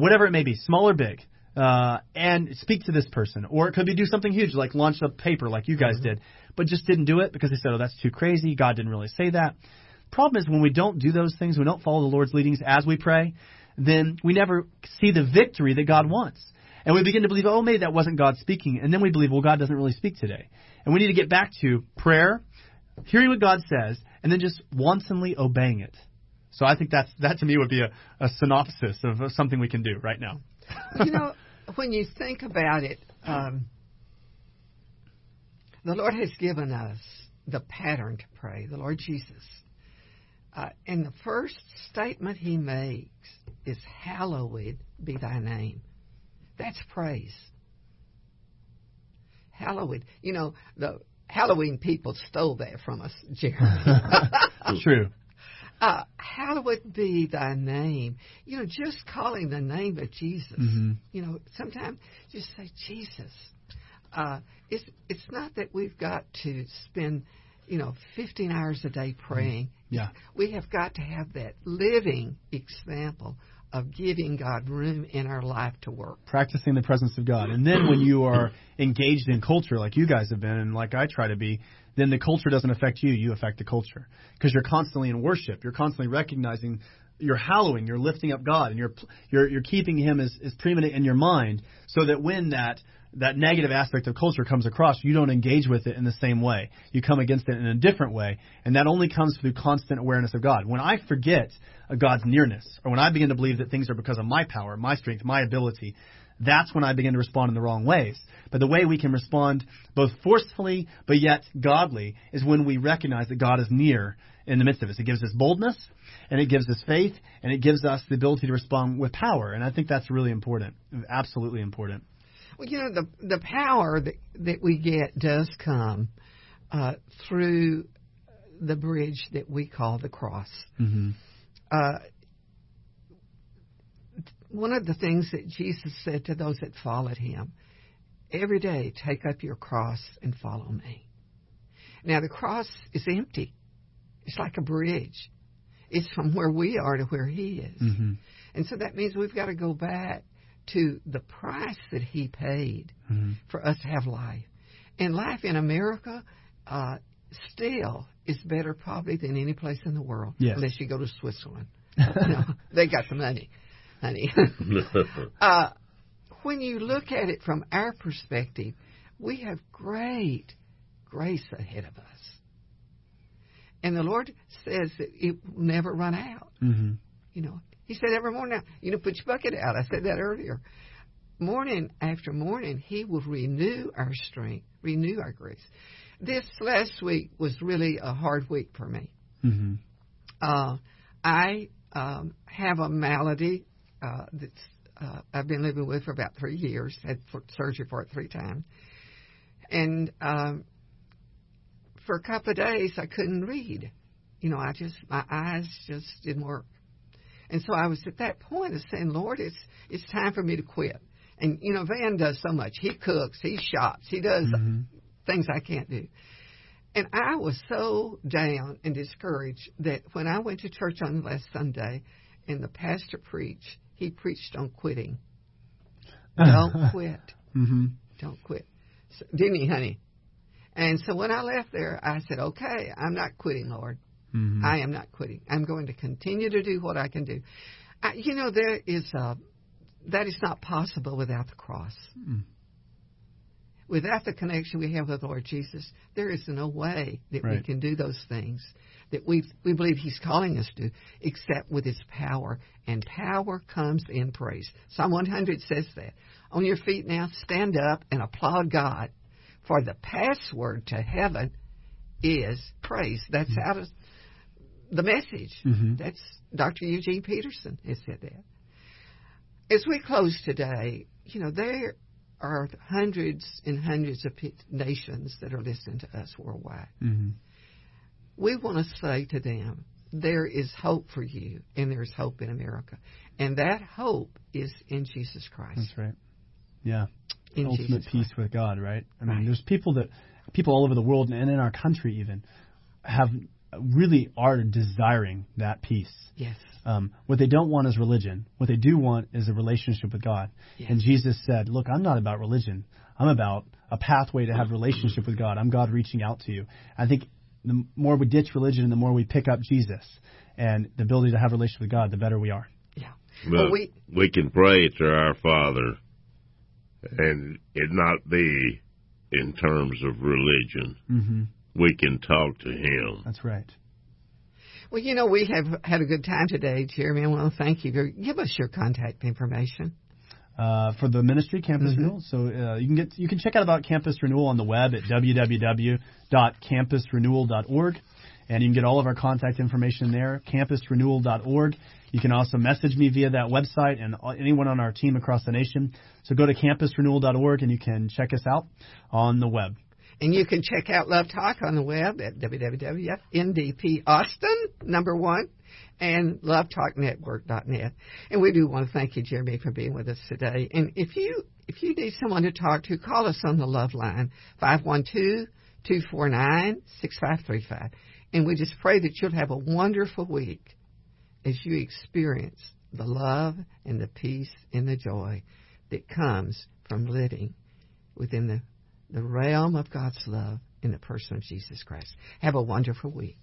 whatever it may be, small or big. And speak to this person. Or it could be do something huge, like launch a paper like you guys did, but just didn't do it because they said, oh, that's too crazy. God didn't really say that. Problem is, when we don't do those things, we don't follow the Lord's leadings as we pray, then we never see the victory that God wants. And we begin to believe, oh, maybe that wasn't God speaking. And then we believe, well, God doesn't really speak today. And we need to get back to prayer, hearing what God says, and then just wantonly obeying it. So I think that to me would be a synopsis of something we can do right now. When you think about it, the Lord has given us the pattern to pray, the Lord Jesus. And the first statement He makes is, hallowed be thy name. That's praise. Hallowed. The Halloween people stole that from us, Jeremy. True. Hallowed be thy name. Just calling the name of Jesus. Mm-hmm. Sometimes just say Jesus. It's not that we've got to spend, 15 hours a day praying. Yeah. We have got to have that living example of giving God room in our life to work. Practicing the presence of God. And then when you are engaged in culture like you guys have been and like I try to be, then the culture doesn't affect you. You affect the culture because you're constantly in worship. You're constantly recognizing, you're hallowing, you're lifting up God, and you're keeping him as preeminent in your mind so that when that negative aspect of culture comes across, you don't engage with it in the same way. You come against it in a different way, and that only comes through constant awareness of God. When I forget God's nearness, or when I begin to believe that things are because of my power, my strength, my ability, that's when I begin to respond in the wrong ways. But the way we can respond both forcefully but yet godly is when we recognize that God is near in the midst of us. It gives us boldness, and it gives us faith, and it gives us the ability to respond with power. And I think that's really important, absolutely important. Well, you know, the power that we get does come through the bridge that we call the cross. Mm-hmm. One of the things that Jesus said to those that followed him, every day, take up your cross and follow me. Now, the cross is empty. It's like a bridge. It's from where we are to where he is. Mm-hmm. And so that means we've got to go back to the price that he paid mm-hmm. for us to have life. And life in America still is better probably than any place in the world. Yes. Unless you go to Switzerland. No, they got the money, honey. When you look at it from our perspective, we have great grace ahead of us. And the Lord says that it will never run out. Mm-hmm. You know, he said every morning, put your bucket out. I said that earlier. Morning after morning, he will renew our strength, renew our grace. This last week was really a hard week for me. Mm-hmm. I have a malady that I've been living with for about 3 years, had surgery for it 3 times. And for a couple of days, I couldn't read. My eyes just didn't work. And so I was at that point of saying, Lord, it's time for me to quit. And, Van does so much. He cooks. He shops. He does mm-hmm. things I can't do. And I was so down and discouraged that when I went to church on last Sunday and the pastor preached, he preached on quitting. Don't quit. Mm-hmm. Don't quit. So, didn't he, honey? And so when I left there, I said, okay, I'm not quitting, Lord. Mm-hmm. I am not quitting. I'm going to continue to do what I can do. That is not possible without the cross. Mm-hmm. Without the connection we have with Lord Jesus, there is no way that we can do those things that we believe he's calling us to, except with his power. And power comes in praise. Psalm 100 says that. On your feet now, stand up and applaud God. For the password to heaven is praise. That's mm-hmm. out of The Message. Mm-hmm. That's Dr. Eugene Peterson has said that. As we close today, there are hundreds and hundreds of nations that are listening to us worldwide. Mm-hmm. We want to say to them, there is hope for you, and there is hope in America. And that hope is in Jesus Christ. That's right. Yeah. In ultimate Jesus peace Christ. With God, right? I mean, there's people all over the world and in our country even really are desiring that peace. Yes. What they don't want is religion. What they do want is a relationship with God. Yes. And Jesus said, look, I'm not about religion. I'm about a pathway to have a relationship with God. I'm God reaching out to you. I think the more we ditch religion, the more we pick up Jesus and the ability to have a relationship with God, the better we are. Yeah. Well, we can pray to our Father and it not be in terms of religion. Mm-hmm. We can talk to him. That's right. Well, we have had a good time today, Jeremy. I want to thank you. Give us your contact information. For the ministry, Campus mm-hmm. Renewal. So you can check out about Campus Renewal on the web at www.campusrenewal.org. And you can get all of our contact information there, campusrenewal.org. You can also message me via that website and anyone on our team across the nation. So go to campusrenewal.org and you can check us out on the web. And you can check out Love Talk on the web at www.ndpaustin1 and lovetalknetwork.net. And we do want to thank you, Jeremy, for being with us today. And if you need someone to talk to, call us on the Love Line, 512-249-6535. And we just pray that you'll have a wonderful week as you experience the love and the peace and the joy that comes from living within the realm of God's love in the person of Jesus Christ. Have a wonderful week.